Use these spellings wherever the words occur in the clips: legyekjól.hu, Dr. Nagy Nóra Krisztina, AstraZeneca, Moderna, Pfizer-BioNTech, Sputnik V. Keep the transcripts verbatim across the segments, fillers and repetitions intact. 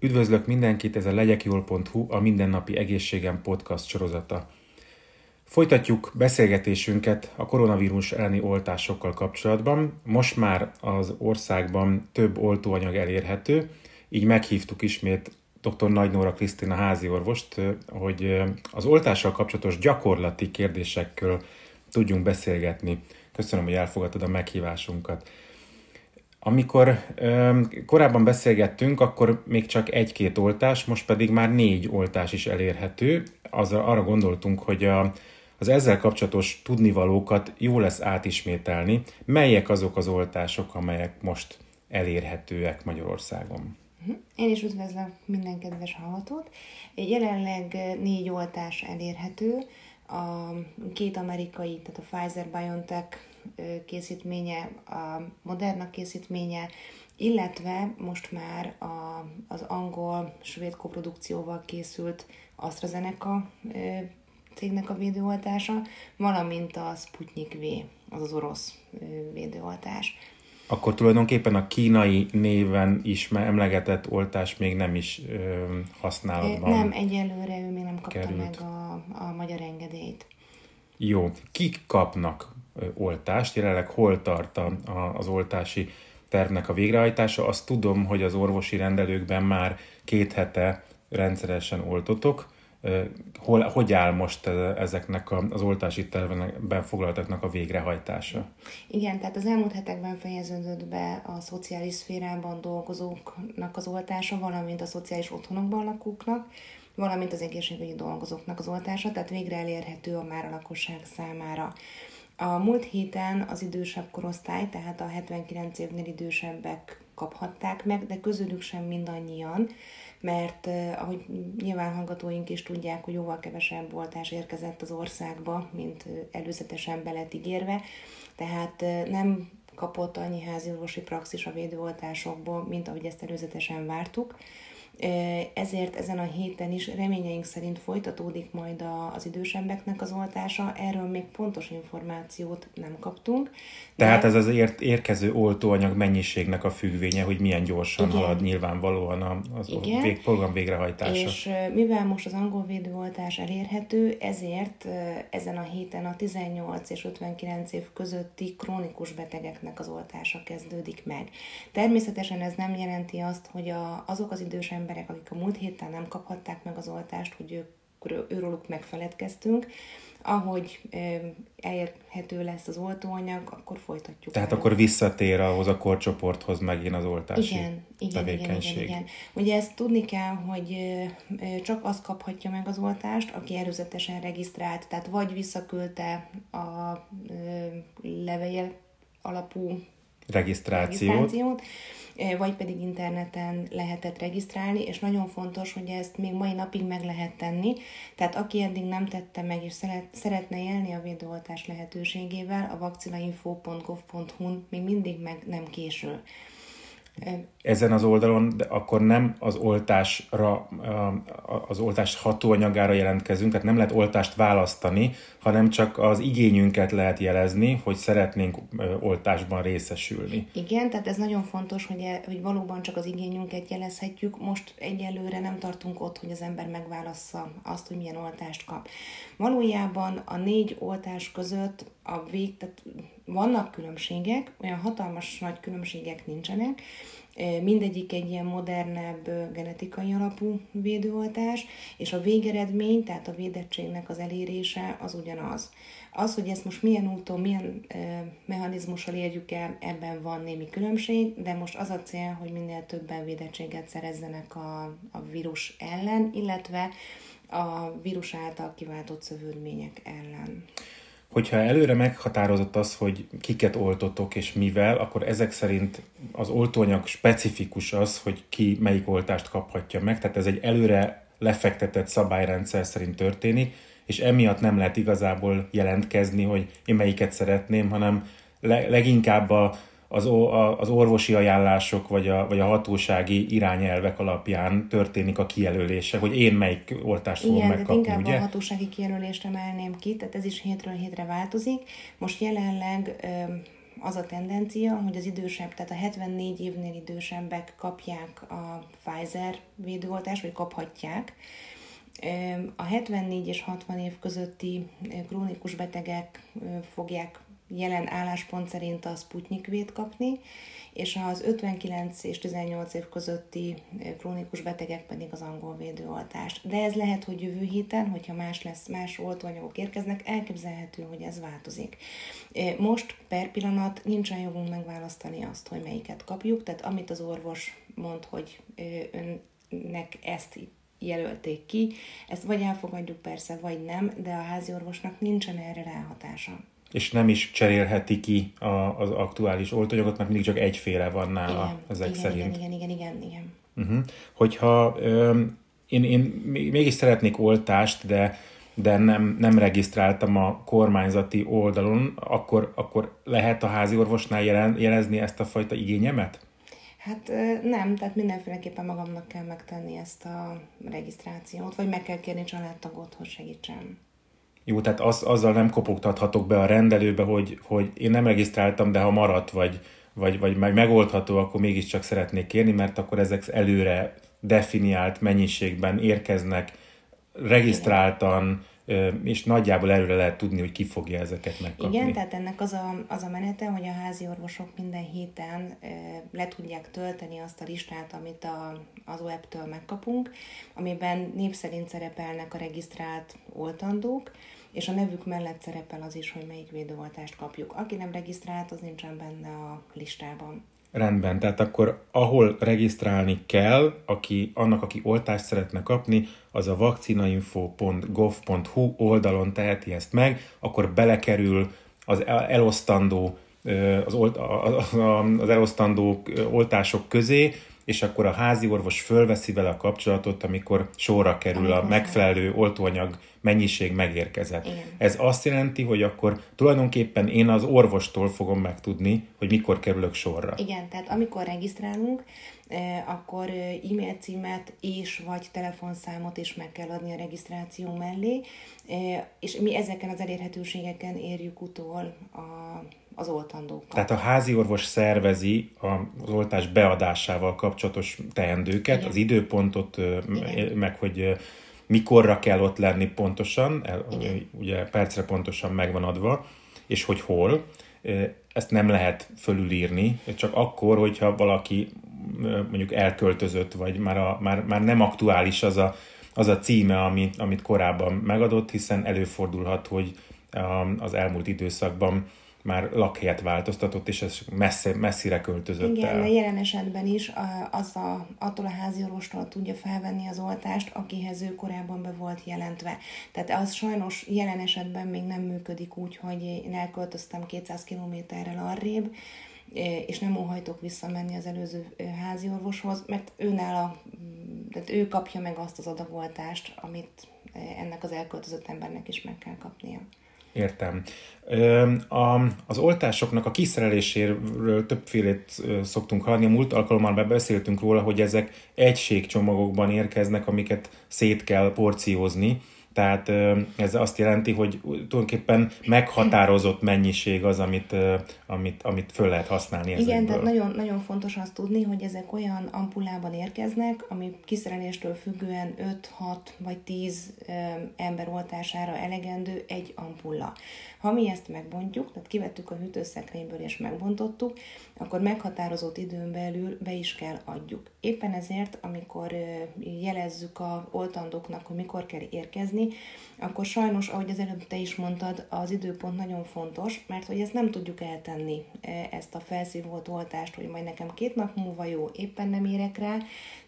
Üdvözlök mindenkit, ez a legyekjól pont hu, a mindennapi egészségem podcast sorozata. Folytatjuk beszélgetésünket a koronavírus elleni oltásokkal kapcsolatban. Most már az országban több oltóanyag elérhető, így meghívtuk ismét doktor Nagy Nóra Krisztina háziorvost, hogy az oltással kapcsolatos gyakorlati kérdésekről tudjunk beszélgetni. Köszönöm, hogy elfogadtad a meghívásunkat. Amikor ö, korábban beszélgettünk, akkor még csak egy-két oltás, most pedig már négy oltás is elérhető. Azzal arra gondoltunk, hogy a, az ezzel kapcsolatos tudnivalókat jó lesz átismételni. Melyek azok az oltások, amelyek most elérhetőek Magyarországon? Én is üdvözlök minden kedves hallgatót. Jelenleg négy oltás elérhető. A két amerikai, tehát a Pfizer-BioNTech készítménye, a Moderna készítménye, illetve most már a, az angol-svéd koprodukcióval készült AstraZeneca cégnek a védőoltása, valamint a Sputnik V, az az orosz védőoltás. Akkor tulajdonképpen a kínai néven is emlegetett oltás még nem is ö, használatban. Nem, egyelőre ő még nem kapta került. meg a, a magyar engedélyt. Jó. Kik kapnak ö, oltást? Jelenleg hol tart a, a, az oltási tervnek a végrehajtása? Azt tudom, hogy az orvosi rendelőkben már két hete rendszeresen oltotok. Ö, hol, hogy áll most ezeknek a, az oltási tervben foglaltaknak a végrehajtása? Igen, tehát az elmúlt hetekben fejeződött be a szociális szférában dolgozóknak az oltása, valamint a szociális otthonokban lakóknak, valamint az egészségügyi dolgozóknak az oltása, tehát végre elérhető a már a lakosság számára. A múlt héten az idősebb korosztály, tehát a hetvenkilenc évnél idősebbek kaphatták meg, de közülük sem mindannyian, mert ahogy nyilván hallgatóink is tudják, hogy jóval kevesebb oltás érkezett az országba, mint előzetesen be lett ígérve, tehát nem kapott annyi háziorvosi praxis a védőoltásokból, mint ahogy ezt előzetesen vártuk. Ezért ezen a héten is reményeink szerint folytatódik majd az idősebbeknek az oltása, erről még pontos információt nem kaptunk. De... Tehát ez az érkező oltóanyag mennyiségnek a függvénye, hogy milyen gyorsan Igen. halad nyilvánvalóan az vég, program végrehajtása. És mivel most az angol védőoltás elérhető, ezért ezen a héten a tizennyolc és ötvenkilenc év közötti krónikus betegeknek az oltása kezdődik meg. Természetesen ez nem jelenti azt, hogy a, azok az idősebbek, emberek, akik a múlt héten nem kaphatták meg az oltást, hogy ők, őróluk megfeledkeztünk, ahogy elérhető lesz az oltóanyag, akkor folytatjuk. Tehát el. akkor visszatér ahhoz a korcsoporthoz megint az oltási igen, igen, tevékenység. Igen, igen, igen. Ugye ezt tudni kell, hogy csak az kaphatja meg az oltást, aki előzetesen regisztrált, tehát vagy visszaküldte a levél alapú regisztrációt, regisztrációt vagy pedig interneten lehetett regisztrálni, és nagyon fontos, hogy ezt még mai napig meg lehet tenni. Tehát aki eddig nem tette meg, és szeretne élni a védőoltás lehetőségével, a vakcinainfo pont gov pont hu-n még mindig meg nem késő. Ezen az oldalon, de akkor nem az oltásra, az oltás hatóanyagára jelentkezünk, tehát nem lehet oltást választani, hanem csak az igényünket lehet jelezni, hogy szeretnénk oltásban részesülni. Igen, tehát ez nagyon fontos, hogy, e, hogy valóban csak az igényünket jelezhetjük. Most egyelőre nem tartunk ott, hogy az ember megválassza azt, hogy milyen oltást kap. Valójában a négy oltás között a vég, tehát vannak különbségek, olyan hatalmas nagy különbségek nincsenek, mindegyik egy ilyen modernebb genetikai alapú védőoltás, és a végeredmény, tehát a védettségnek az elérése az ugyanaz. Az, hogy ezt most milyen úton, milyen mechanizmussal érjük el, ebben van némi különbség, de most az a cél, hogy minél többen védettséget szerezzenek a, a vírus ellen, illetve a vírus által kiváltott szövődmények ellen. Hogyha előre meghatározott az, hogy kiket oltotok és mivel, akkor ezek szerint az oltóanyag specifikus az, hogy ki melyik oltást kaphatja meg, tehát ez egy előre lefektetett szabályrendszer szerint történik, és emiatt nem lehet igazából jelentkezni, hogy én melyiket szeretném, hanem leginkább a az, az orvosi ajánlások vagy a, vagy a hatósági irányelvek alapján történik a kijelölése, hogy én melyik oltást fogom igen, megkapni, ugye? Igen, inkább a hatósági kijelölést emelném ki, tehát ez is hétről hétre változik. Most jelenleg az a tendencia, hogy az idősebb, tehát a hetvennégy évnél idősebbek kapják a Pfizer védőoltást, vagy kaphatják. A hetvennégy és hatvan év közötti krónikus betegek fogják jelen álláspont szerint a Sputnik V-t kapni, és az ötvenkilenc és tizennyolc év közötti krónikus betegek pedig az angol védőoltást. De ez lehet, hogy jövő héten, hogyha más lesz, más oltóanyagok érkeznek, elképzelhető, hogy ez változik. Most per pillanat nincsen jogunk megválasztani azt, hogy melyiket kapjuk, tehát amit az orvos mond, hogy önnek ezt jelölték ki, ezt vagy elfogadjuk persze, vagy nem, de a háziorvosnak nincsen erre ráhatása. És nem is cserélheti ki a, az aktuális oltóanyagot, mert mindig csak egyféle van nála igen, ezek igen, szerint. Igen, igen, igen, igen. Uh-huh. Hogyha öm, én, én mégis szeretnék oltást, de, de nem, nem regisztráltam a kormányzati oldalon, akkor, akkor lehet a háziorvosnál jelezni ezt a fajta igényemet? Hát nem, tehát mindenféleképpen magamnak kell megtenni ezt a regisztrációt, vagy meg kell kérni családtagot, hogy segítsen. Jó, tehát az, azzal nem kopogtathatok be a rendelőbe, hogy, hogy én nem regisztráltam, de ha maradt, vagy, vagy, vagy megoldható, akkor mégiscsak szeretnék kérni, mert akkor ezek előre definiált mennyiségben érkeznek, regisztráltan, és nagyjából előre lehet tudni, hogy ki fogja ezeket megkapni. Igen, tehát ennek az a, az a menete, hogy a háziorvosok minden héten le tudják tölteni azt a listát, amit a, az o e bé-től megkapunk, amiben név szerint szerepelnek a regisztrált oltandók, és a nevük mellett szerepel az is, hogy melyik védőoltást kapjuk. Aki nem regisztrált, az nincsen benne a listában. Rendben, tehát akkor ahol regisztrálni kell, aki, annak, aki oltást szeretne kapni, az a vakcinainfo pont gov pont hu oldalon teheti ezt meg, akkor belekerül az elosztandó, az, olt, az elosztandó oltások közé, és akkor a háziorvos fölveszi vele a kapcsolatot, amikor sorra kerül a megfelelő oltóanyag mennyiség megérkezett. Igen. Ez azt jelenti, hogy akkor tulajdonképpen én az orvostól fogom megtudni, hogy mikor kerülök sorra. Igen, tehát amikor regisztrálunk, akkor e-mail címet és vagy telefonszámot is meg kell adni a regisztráció mellé, és mi ezeken az elérhetőségeken érjük utol a az oltandókat. Tehát a háziorvos szervezi az oltás beadásával kapcsolatos teendőket, igen. Az időpontot, igen. Meg hogy mikorra kell ott lenni pontosan, igen. Ugye percre pontosan megvan adva, és hogy hol. Ezt nem lehet fölülírni, csak akkor, hogyha valaki mondjuk elköltözött, vagy már, a, már, már nem aktuális az a, az a címe, amit, amit korábban megadott, hiszen előfordulhat, hogy az elmúlt időszakban már lakhelyet változtatott, és ez messze, messzire költözött. Igen, el. De jelen esetben is az a, attól a háziorvostól tudja felvenni az oltást, akihez ő korábban be volt jelentve. Tehát az sajnos jelen esetben még nem működik úgy, hogy én elköltöztem kétszáz kilométerrel arrébb, és nem óhajtok visszamenni az előző háziorvoshoz, mert őnála, tehát ő kapja meg azt az adagoltást, amit ennek az elköltözött embernek is meg kell kapnia. Értem. A, az oltásoknak a kiszereléséről többfélét szoktunk hallani. A múlt alkalommal beszéltünk róla, hogy ezek egységcsomagokban érkeznek, amiket szét kell porciózni. Tehát ez azt jelenti, hogy tulajdonképpen meghatározott mennyiség az, amit, amit, amit föl lehet használni ezekből. Igen, tehát nagyon, nagyon fontos azt tudni, hogy ezek olyan ampullában érkeznek, ami kiszereléstől függően öt, hat vagy tíz ember oltására elegendő egy ampulla. Ha mi ezt megbontjuk, tehát kivettük a hűtőszekrényből és megbontottuk, akkor meghatározott időn belül be is kell adjuk. Éppen ezért, amikor jelezzük a oltandóknak, hogy mikor kell érkezni, akkor sajnos, ahogy az előbb te is mondtad, az időpont nagyon fontos, mert hogy ezt nem tudjuk eltenni, ezt a felszívót oltást, hogy majd nekem két nap múlva jó, éppen nem érek rá.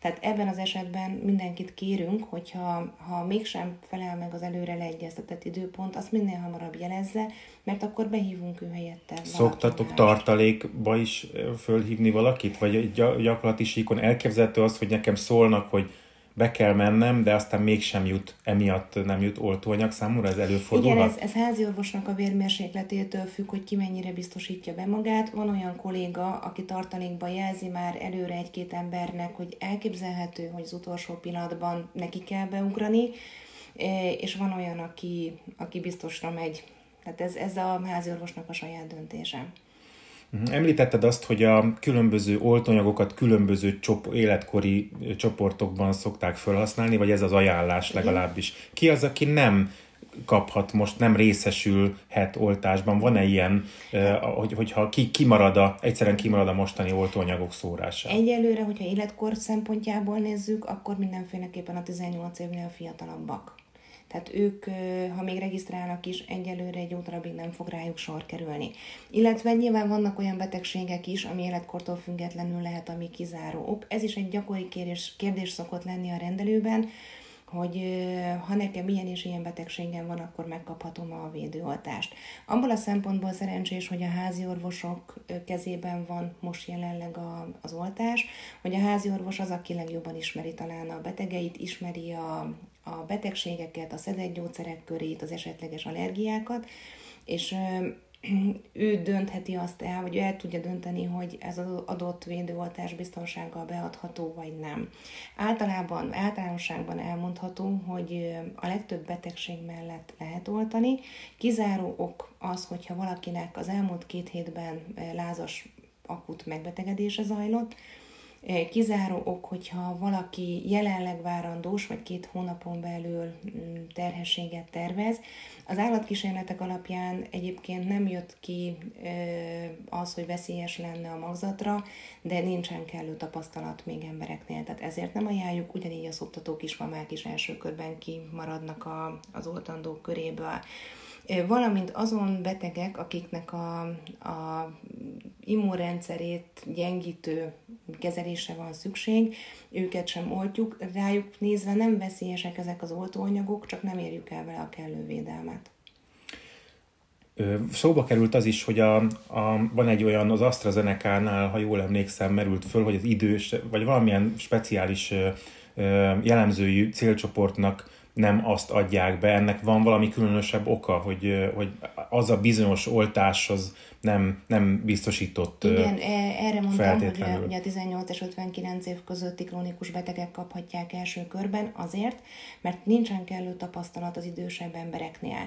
Tehát ebben az esetben mindenkit kérünk, hogyha ha mégsem felel meg az előre leegyeztetett időpont, azt minél hamarabb jelezze, mert akkor behívunk ő helyette. Szoktatok tartalékba is fölhívni valakit? Vagy gyakorlati síkon elképzelhető az, hogy nekem szólnak, hogy be kell mennem, de aztán mégsem jut, emiatt nem jut oltóanyag számomra, ez előfordulhat? Igen, ez, ez háziorvosnak a vérmérsékletétől függ, hogy ki mennyire biztosítja be magát. Van olyan kolléga, aki tartalékban jelzi már előre egy-két embernek, hogy elképzelhető, hogy az utolsó pillanatban neki kell beugrani, és van olyan, aki, aki biztosra megy. Tehát ez, ez a háziorvosnak a saját döntése. Említetted azt, hogy a különböző oltóanyagokat különböző csop- életkori csoportokban szokták felhasználni, vagy ez az ajánlás legalábbis. Ki az, aki nem kaphat most, nem részesülhet oltásban? Van-e ilyen, hogy, hogyha ki, kimarad a, egyszerűen kimarad a mostani oltóanyagok szórása? Egyelőre, hogyha életkor szempontjából nézzük, akkor mindenféleképpen a tizennyolc évnél fiatalabbak. Tehát ők, ha még regisztrálnak is, egyelőre egy jó darabig nem fog rájuk sor kerülni. Illetve nyilván vannak olyan betegségek is, ami életkortól függetlenül lehet, ami kizáró ok. Ez is egy gyakori kérdés, kérdés szokott lenni a rendelőben, hogy ha nekem ilyen és ilyen betegségem van, akkor megkaphatom a védőoltást. Abból a szempontból szerencsés, hogy a háziorvosok kezében van most jelenleg a, az oltás, hogy a háziorvos az, aki legjobban ismeri talán a betegeit, ismeri a, a betegségeket, a szedett gyógyszerek körét, az esetleges allergiákat, és ő döntheti azt el, vagy ő el tudja dönteni, hogy ez az adott védőoltás biztonsággal beadható, vagy nem. Általában, általánosságban elmondható, hogy a legtöbb betegség mellett lehet oltani. Kizáró ok az, hogyha valakinek az elmúlt két hétben lázas akut megbetegedése zajlott, kizáró ok, hogyha valaki jelenleg várandós, vagy két hónapon belül terhességet tervez. Az állatkísérletek alapján egyébként nem jött ki az, hogy veszélyes lenne a magzatra, de nincsen kellő tapasztalat még embereknél, tehát ezért nem ajánljuk, ugyanígy a szoptató kismamák is első körben kimaradnak a, az oltandók köréből. Valamint azon betegek, akiknek a, a immunrendszerét gyengítő kezelésre van szükség, őket sem oltjuk, rájuk nézve nem veszélyesek ezek az oltóanyagok, csak nem érjük el vele a kellő védelmet. Szóba került az is, hogy a, a, van egy olyan, az AstraZeneca-nál, ha jól emlékszem, merült föl, hogy az idős, vagy valamilyen speciális jellemzőjű célcsoportnak nem azt adják be, ennek van valami különösebb oka, hogy, hogy az a bizonyos oltás az nem, nem biztosított. Igen, erre mondtam, hogy a, a tizennyolc és ötvenkilenc év közötti krónikus betegek kaphatják első körben azért, mert nincsen kellő tapasztalat az idősebb embereknél.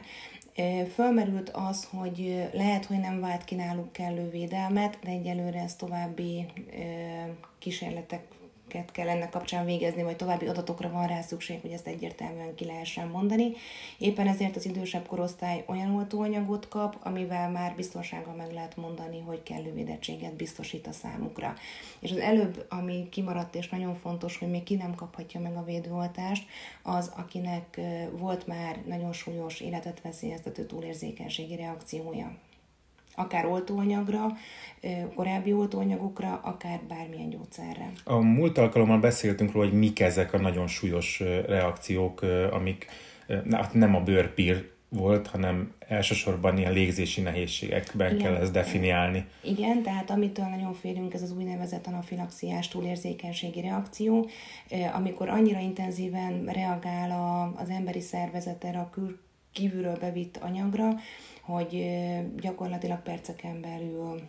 Fölmerült az, hogy lehet, hogy nem vált ki náluk kellő védelmet, de egyelőre ez további kísérletek kell ennek kapcsán végezni, vagy további adatokra van rá szükség, hogy ezt egyértelműen ki lehessen mondani. Éppen ezért az idősebb korosztály olyan oltóanyagot kap, amivel már biztonsággal meg lehet mondani, hogy kellő védettséget biztosít a számukra. És az előbb, ami kimaradt, és nagyon fontos, hogy még ki nem kaphatja meg a védőoltást, az, akinek volt már nagyon súlyos, életet veszélyeztető túlérzékenységi reakciója. Akár oltóanyagra, korábbi oltóanyagokra, akár bármilyen gyógyszerre. A múlt alkalommal beszéltünk róla, hogy mik ezek a nagyon súlyos reakciók, amik nem a bőrpír volt, hanem elsősorban ilyen légzési nehézségekben igen, kell ezt definiálni. Igen, tehát amitől nagyon félünk, ez az úgynevezett anafilaxiás túlérzékenységi reakció, amikor annyira intenzíven reagál az emberi szervezet erre a kül- kívülről bevitt anyagra, hogy gyakorlatilag perceken belül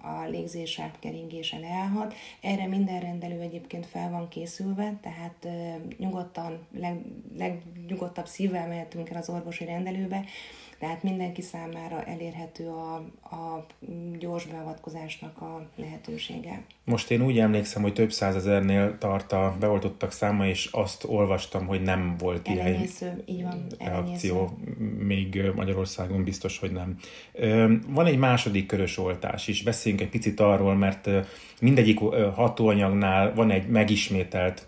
a légzése, keringése leállhat. Erre minden rendelő egyébként fel van készülve, tehát nyugodtan, leg, legnyugodtabb szívvel mehetünk el az orvosi rendelőbe, tehát mindenki számára elérhető a, a gyors beavatkozásnak a lehetősége. Most én úgy emlékszem, hogy több százezernél tart a beoltottak száma, és azt olvastam, hogy nem volt elenyésző, ilyen így van, reakció. Még Magyarországon biztos, hogy nem. Van egy második körös oltás is. Beszéljünk egy picit arról, mert mindegyik hatóanyagnál van egy megismételt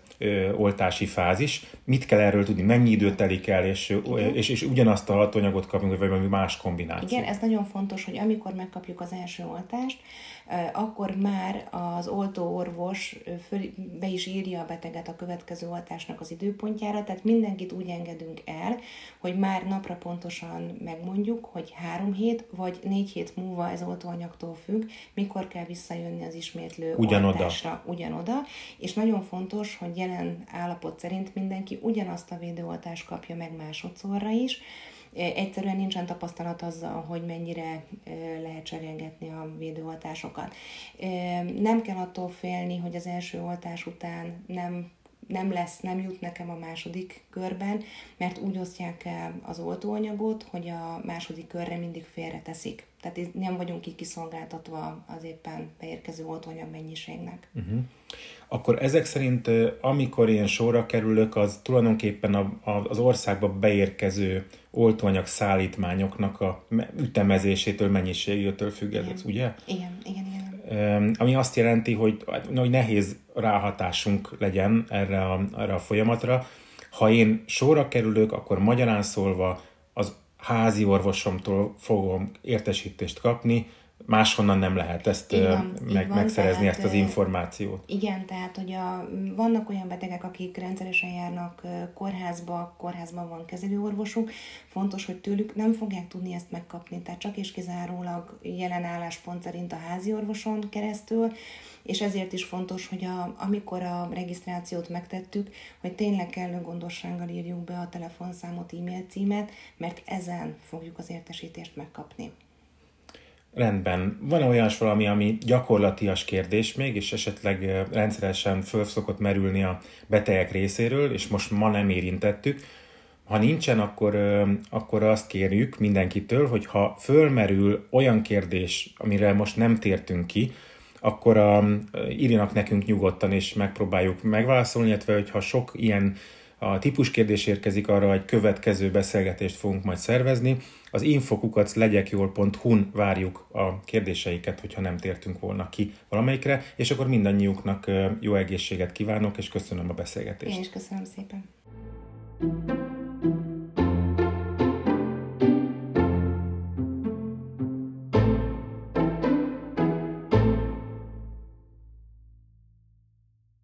oltási fázis. Mit kell erről tudni? Mennyi idő telik el, és, és, és ugyanazt a hatóanyagot kapunk, vagy valami más kombináció? Igen, ez nagyon fontos, hogy amikor megkapjuk az első oltást, akkor már az oltóorvos be is írja a beteget a következő oltásnak az időpontjára, tehát mindenkit úgy engedünk el, hogy már napra pontosan megmondjuk, hogy három hét vagy négy hét múlva ez oltóanyagtól függ, mikor kell visszajönni az ismétlő ugyanoda. oltásra ugyanoda, és nagyon fontos, hogy jelen jelen állapot szerint mindenki ugyanazt a védőoltást kapja meg másodszorra is. Egyszerűen nincsen tapasztalat azzal, hogy mennyire lehet cserélgetni a védőoltásokat. Nem kell attól félni, hogy az első oltás után nem nem lesz, nem jut nekem a második körben, mert úgy osztják el az oltóanyagot, hogy a második körre mindig félreteszik. Tehát nem vagyunk így kiszolgáltatva az éppen beérkező oltóanyag mennyiségnek. Uh-huh. Akkor ezek szerint, amikor ilyen sorra kerülök, az tulajdonképpen a, a, az országba beérkező oltóanyag szállítmányoknak a ütemezésétől, mennyiségétől függ ez, ugye? Igen, igen, igen. Ami azt jelenti, hogy, hogy nehéz ráhatásunk legyen erre a, erre a folyamatra. Ha én sorra kerülök, akkor magyarán szólva az házi orvosomtól fogom értesítést kapni, máshonnan nem lehet ezt igen, meg, van, megszerezni, tehát, ezt az információt. Igen, tehát hogy a, vannak olyan betegek, akik rendszeresen járnak kórházba, kórházban van kezelőorvosuk, fontos, hogy tőlük nem fogják tudni ezt megkapni, tehát csak és kizárólag jelen álláspont szerint a házi orvoson keresztül, és ezért is fontos, hogy a, amikor a regisztrációt megtettük, hogy tényleg kellő gondossággal írjuk be a telefonszámot, e-mail címet, mert ezen fogjuk az értesítést megkapni. Rendben. Van olyas valami, ami gyakorlatias kérdés még, és esetleg rendszeresen föl szokott merülni a betegek részéről, és most ma nem érintettük. Ha nincsen, akkor, akkor azt kérjük mindenkitől, hogy ha fölmerül olyan kérdés, amire most nem tértünk ki, akkor a, írjanak nekünk nyugodtan, és megpróbáljuk megválaszolni, illetve hogyha sok ilyen a típuskérdés érkezik, arra egy következő beszélgetést fogunk majd szervezni. Az info kukac legyekjól pont hu-n várjuk a kérdéseiket, hogyha nem tértünk volna ki valamelyikre, és akkor mindannyiuknak jó egészséget kívánok, és köszönöm a beszélgetést. Én is köszönöm szépen.